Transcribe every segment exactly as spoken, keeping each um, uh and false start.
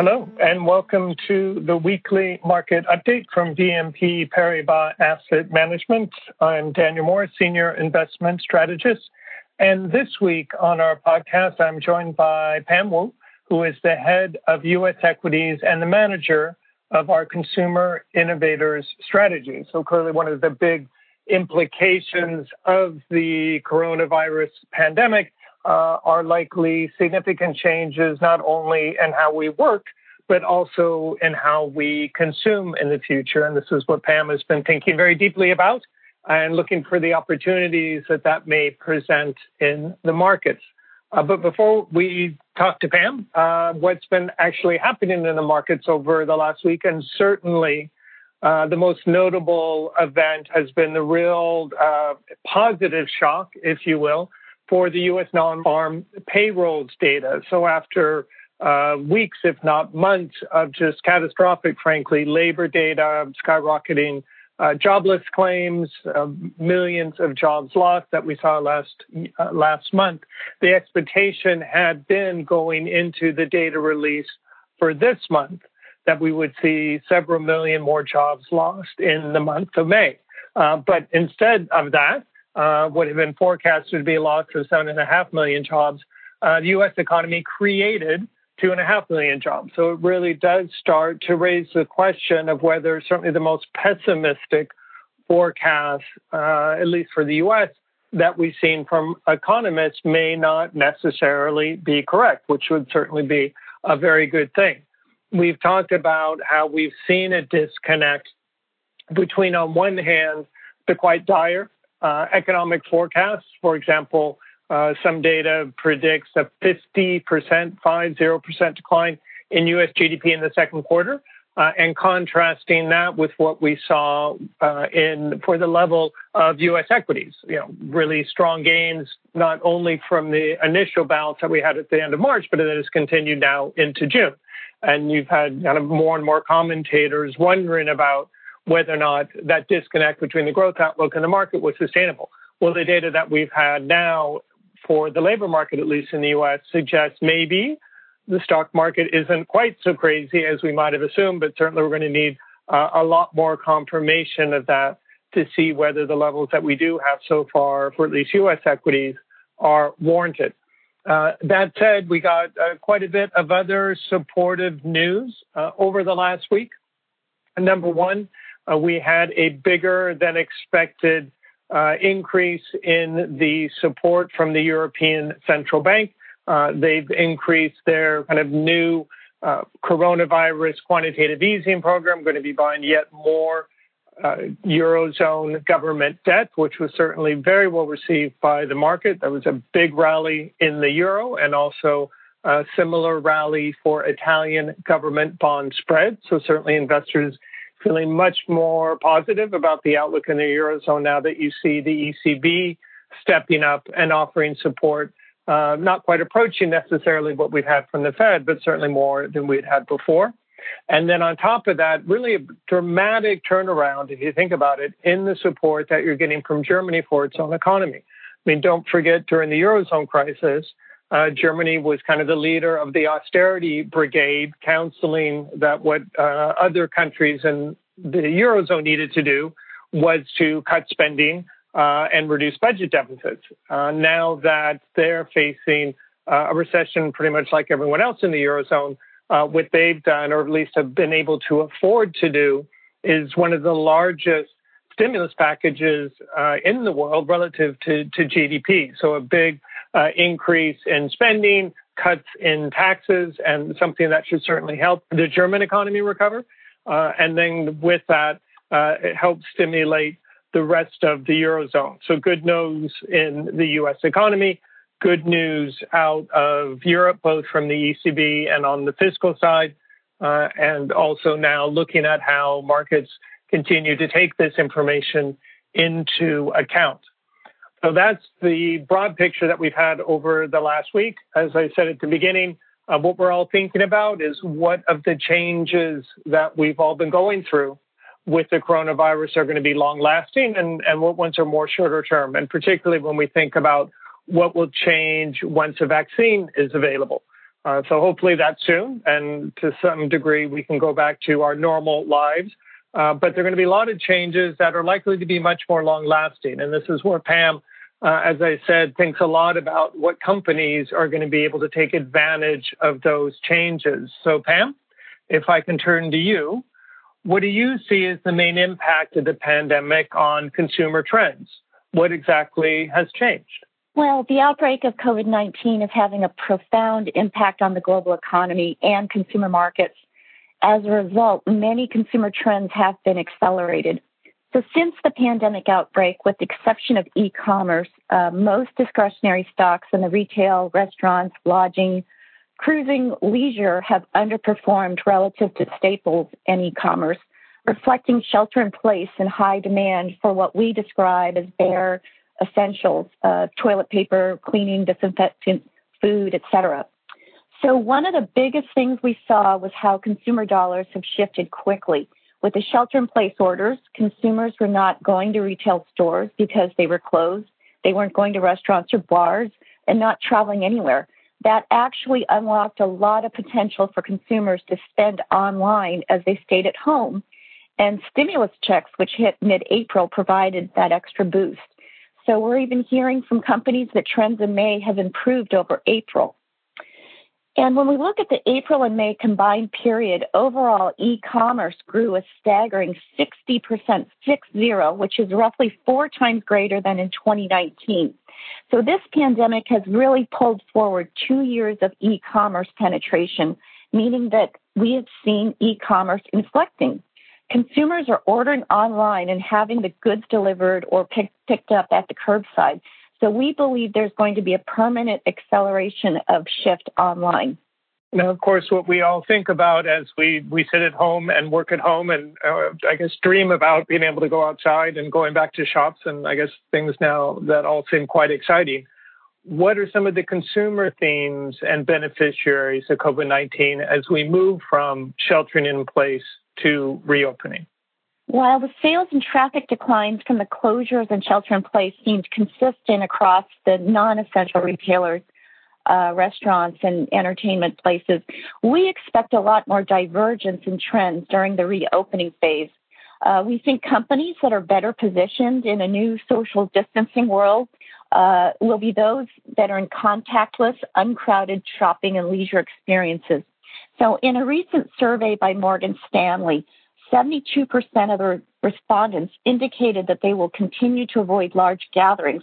Hello, and welcome to the weekly market update from B N P Paribas Asset Management. I'm Daniel Moore, Senior Investment Strategist. And this week on our podcast, I'm joined by Pam Wu, who is the head of U S equities and the manager of our Consumer Innovators Strategy. So clearly one of the big implications of the coronavirus pandemic Uh, are likely significant changes, not only in how we work, but also in how we consume in the future. And this is what Pam has been thinking very deeply about and looking for the opportunities that that may present in the markets. Uh, but before we talk to Pam, uh, what's been actually happening in the markets over the last week, and certainly uh, the most notable event has been the real uh, positive shock, if you will, for the U S non-farm payrolls data. So after uh, weeks, if not months, of just catastrophic, frankly, labor data, skyrocketing uh, jobless claims, uh, millions of jobs lost that we saw last uh, last month, the expectation had been going into the data release for this month that we would see several million more jobs lost in the month of May. Uh, but instead of that, Uh, would have been forecasted to be a loss of seven and a half million jobs. Uh, the U S economy created two and a half million jobs. So it really does start to raise the question of whether certainly the most pessimistic forecast, uh, at least for the U S, that we've seen from economists may not necessarily be correct, which would certainly be a very good thing. We've talked about how we've seen a disconnect between, on one hand, the quite dire Uh, economic forecasts. For example, uh, some data predicts a fifty percent, fifty percent decline in U S G D P in the second quarter, uh, and contrasting that with what we saw uh, in for the level of U S equities. You know, really strong gains, not only from the initial bounce that we had at the end of March, but it has continued now into June. And you've had kind of more and more commentators wondering about whether or not that disconnect between the growth outlook and the market was sustainable. Well, the data that we've had now for the labor market, at least in the U S, suggests maybe the stock market isn't quite so crazy as we might have assumed, but certainly we're going to need uh, a lot more confirmation of that to see whether the levels that we do have so far for at least U S equities are warranted. Uh, that said, we got uh, quite a bit of other supportive news uh, over the last week. Number one, Uh, we had a bigger than expected uh, increase in the support from the European Central Bank. Uh, they've increased their kind of new uh, coronavirus quantitative easing program, going to be buying yet more uh, Eurozone government debt, which was certainly very well received by the market. There was a big rally in the euro and also a similar rally for Italian government bond spreads. So certainly investors feeling much more positive about the outlook in the Eurozone now that you see the E C B stepping up and offering support, uh, not quite approaching necessarily what we've had from the Fed, but certainly more than we'd had before. And then on top of that, really a dramatic turnaround, if you think about it, in the support that you're getting from Germany for its own economy. I mean, don't forget, during the Eurozone crisis, Uh, Germany was kind of the leader of the austerity brigade, counseling that what uh, other countries in the Eurozone needed to do was to cut spending uh, and reduce budget deficits. Uh, now that they're facing uh, a recession pretty much like everyone else in the Eurozone, uh, what they've done, or at least have been able to afford to do, is one of the largest stimulus packages uh, in the world relative to, to G D P. So a big Uh, increase in spending, cuts in taxes, and something that should certainly help the German economy recover. Uh, and then with that, uh, it helps stimulate the rest of the Eurozone. So good news in the U S economy, good news out of Europe, both from the E C B and on the fiscal side, uh, and also now looking at how markets continue to take this information into account. So that's the broad picture that we've had over the last week. As I said at the beginning, uh, what we're all thinking about is what of the changes that we've all been going through with the coronavirus are going to be long-lasting and, and what ones are more shorter term, and particularly when we think about what will change once a vaccine is available. Uh, so hopefully that's soon, and to some degree we can go back to our normal lives. Uh, but there are going to be a lot of changes that are likely to be much more long-lasting. And this is where Pam, uh, as I said, thinks a lot about what companies are going to be able to take advantage of those changes. So Pam, if I can turn to you, what do you see as the main impact of the pandemic on consumer trends? What exactly has changed? Well, the outbreak of COVID nineteen is having a profound impact on the global economy and consumer markets. As a result, many consumer trends have been accelerated. So since the pandemic outbreak, with the exception of e-commerce, uh, most discretionary stocks in the retail, restaurants, lodging, cruising, leisure have underperformed relative to staples and e-commerce, reflecting shelter in place and high demand for what we describe as bare essentials, uh, toilet paper, cleaning, disinfectant, food, et cetera. So one of the biggest things we saw was how consumer dollars have shifted quickly. With the shelter-in-place orders, consumers were not going to retail stores because they were closed. They weren't going to restaurants or bars and not traveling anywhere. That actually unlocked a lot of potential for consumers to spend online as they stayed at home. And stimulus checks, which hit mid-April, provided that extra boost. So we're even hearing from companies that trends in May have improved over April. And when we look at the April and May combined period, overall e-commerce grew a staggering sixty percent, six zero, which is roughly four times greater than in twenty nineteen. So this pandemic has really pulled forward two years of e-commerce penetration, meaning that we have seen e-commerce inflecting. Consumers are ordering online and having the goods delivered or pick, picked up at the curbside. So we believe there's going to be a permanent acceleration of shift online. Now, of course, what we all think about as we, we sit at home and work at home and, uh, I guess, dream about being able to go outside and going back to shops and, I guess, things now that all seem quite exciting. What are some of the consumer themes and beneficiaries of COVID nineteen as we move from sheltering in place to reopening? While the sales and traffic declines from the closures and shelter-in-place seemed consistent across the non-essential retailers, uh, restaurants, and entertainment places, we expect a lot more divergence in trends during the reopening phase. Uh, we think companies that are better positioned in a new social distancing world uh, will be those that are in contactless, uncrowded shopping and leisure experiences. So in a recent survey by Morgan Stanley, seventy-two percent of the respondents indicated that they will continue to avoid large gatherings,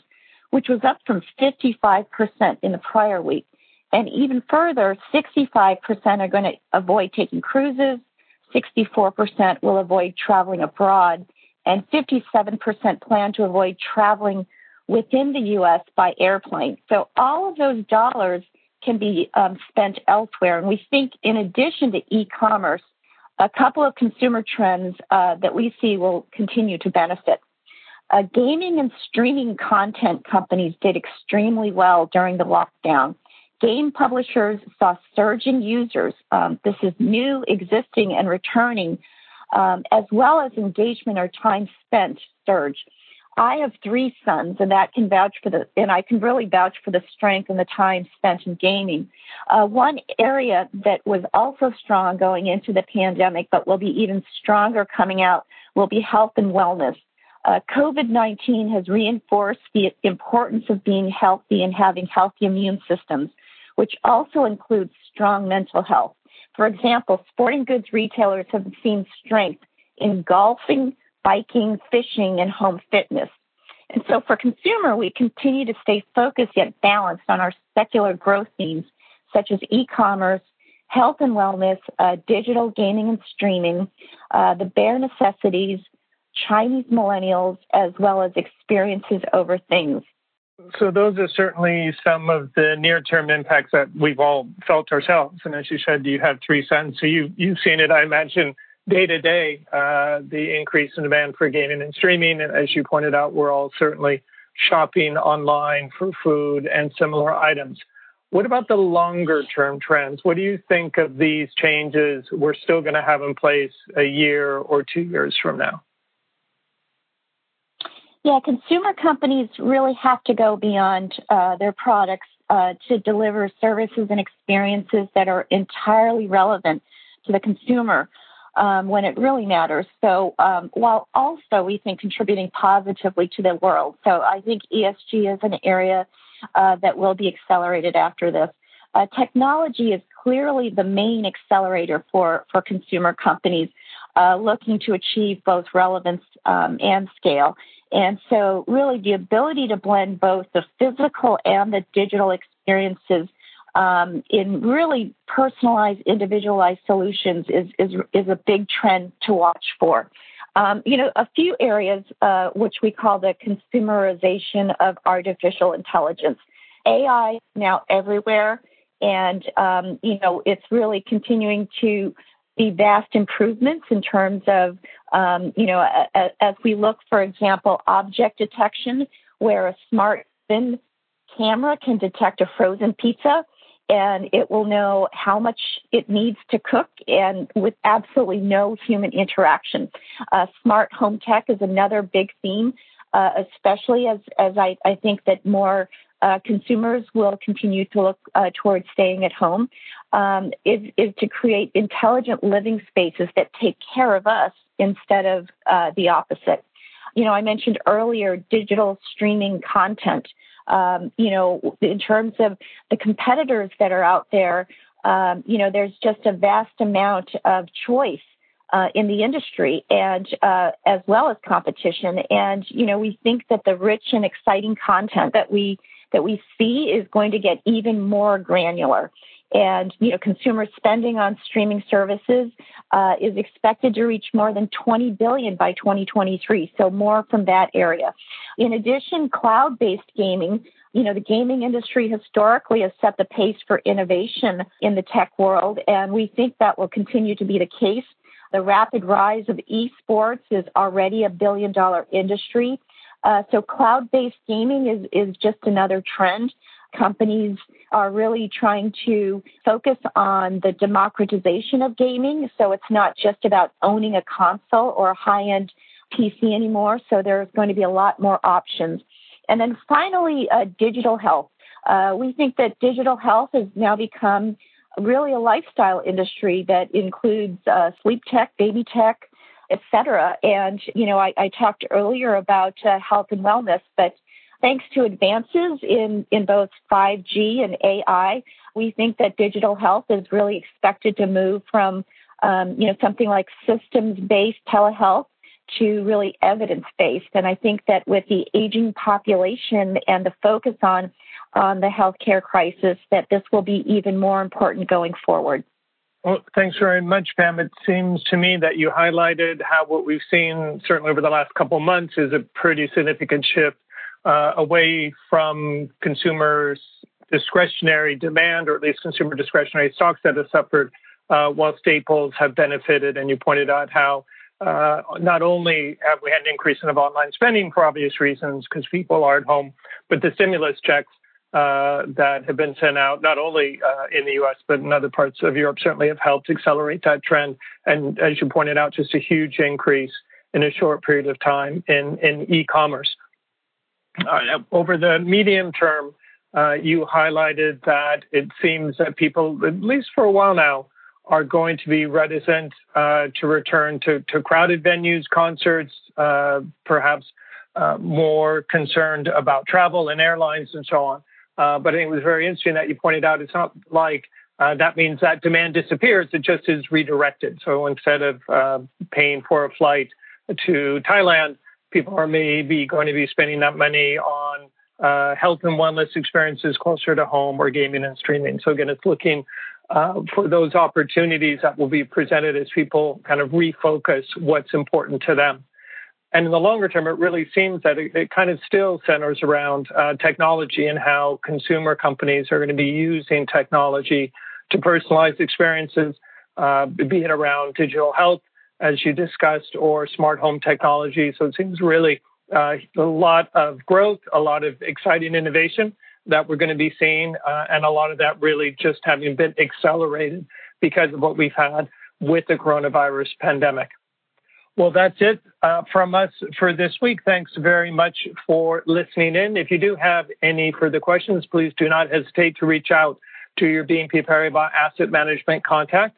which was up from fifty-five percent in the prior week. And even further, sixty-five percent are going to avoid taking cruises, sixty-four percent will avoid traveling abroad, and fifty-seven percent plan to avoid traveling within the U S by airplane. So all of those dollars can be um, spent elsewhere. And we think in addition to e-commerce, a couple of consumer trends uh, that we see will continue to benefit. Uh, gaming and streaming content companies did extremely well during the lockdown. Game publishers saw surging users. Um, this is new, existing, and returning, um, as well as engagement or time spent surge. I have three sons, and that can vouch for the, and I can really vouch for the strength and the time spent in gaming. Uh, one area that was also strong going into the pandemic, but will be even stronger coming out, will be health and wellness. Uh, COVID nineteen has reinforced the importance of being healthy and having healthy immune systems, which also includes strong mental health. For example, sporting goods retailers have seen strength in golfing, biking, fishing, and home fitness. And so for consumer, we continue to stay focused yet balanced on our secular growth themes, such as e-commerce, health and wellness, uh, digital gaming and streaming, uh, the bare necessities, Chinese millennials, as well as experiences over things. So those are certainly some of the near-term impacts that we've all felt ourselves. And as you said, you have three sons, so you, you've seen it, I imagine, day to day, uh, the increase in demand for gaming and streaming. And as you pointed out, we're all certainly shopping online for food and similar items. What about the longer term trends? What do you think of these changes we're still going to have in place a year or two years from now? Yeah, consumer companies really have to go beyond uh, their products uh, to deliver services and experiences that are entirely relevant to the consumer um, when it really matters. So um, while also, we think, contributing positively to the world. So I think E S G is an area uh, that will be accelerated after this. Uh, technology is clearly the main accelerator for, for consumer companies uh, looking to achieve both relevance um, and scale. And so really the ability to blend both the physical and the digital experiences um, in really personalized, individualized solutions is, is, is a big trend to watch for. Um, you know, a few areas uh, which we call the consumerization of artificial intelligence. A I is now everywhere. And, um, you know, it's really continuing to be vast improvements in terms of, um, you know, a, a, as we look, for example, object detection, where a smart bin camera can detect a frozen pizza, and it will know how much it needs to cook and with absolutely no human interaction. Uh, smart home tech is another big theme, uh, especially as, as I, I think that more Uh, consumers will continue to look uh, towards staying at home, um, is, is to create intelligent living spaces that take care of us instead of uh, the opposite. You know, I mentioned earlier digital streaming content. Um, you know, in terms of the competitors that are out there, um, you know, there's just a vast amount of choice Uh, in the industry and uh, as well as competition. And, you know, we think that the rich and exciting content that we that we see is going to get even more granular. And, you know, consumer spending on streaming services uh, is expected to reach more than twenty billion dollars by twenty twenty-three. So more from that area. In addition, cloud-based gaming. You know, the gaming industry historically has set the pace for innovation in the tech world, and we think that will continue to be the case. The rapid rise of esports is already a billion-dollar industry. Uh, so cloud-based gaming is, is just another trend. Companies are really trying to focus on the democratization of gaming. So it's not just about owning a console or a high-end P C anymore. So there's going to be a lot more options. And then finally, uh, digital health. Uh, we think that digital health has now become really a lifestyle industry that includes uh, sleep tech, baby tech, et cetera. And, you know, I, I talked earlier about uh, health and wellness, but thanks to advances in, in both five G and A I, we think that digital health is really expected to move from, um, you know, something like systems-based telehealth to really evidence-based. And I think that with the aging population and the focus on on the healthcare crisis, that this will be even more important going forward. Well, thanks very much, Pam. It seems to me that you highlighted how what we've seen, certainly over the last couple of months, is a pretty significant shift uh, away from consumers' discretionary demand, or at least consumer discretionary stocks that have suffered, uh, while staples have benefited. And you pointed out how Uh, not only have we had an increase in of online spending for obvious reasons because people are at home, but the stimulus checks uh, that have been sent out, not only uh, in the U S, but in other parts of Europe, certainly have helped accelerate that trend. And as you pointed out, just a huge increase in a short period of time in, in e-commerce. Uh, over the medium term, uh, you highlighted that it seems that people, at least for a while now, are going to be reticent uh, to return to, to crowded venues, concerts, uh, perhaps uh, more concerned about travel and airlines and so on. Uh, but I think it was very interesting that you pointed out it's not like uh, that means that demand disappears. It just is redirected. So instead of uh, paying for a flight to Thailand, people are maybe going to be spending that money on uh, health and wellness experiences closer to home or gaming and streaming. So again, it's looking Uh, for those opportunities that will be presented as people kind of refocus what's important to them. And in the longer term, it really seems that it, it kind of still centers around uh, technology and how consumer companies are going to be using technology to personalize experiences, uh, be it around digital health, as you discussed, or smart home technology. So it seems really uh, a lot of growth, a lot of exciting innovation that we're going to be seeing, uh, and a lot of that really just having been accelerated because of what we've had with the coronavirus pandemic. Well, that's it uh, from us for this week. Thanks very much for listening in. If you do have any further questions, please do not hesitate to reach out to your B N P Paribas Asset Management contact.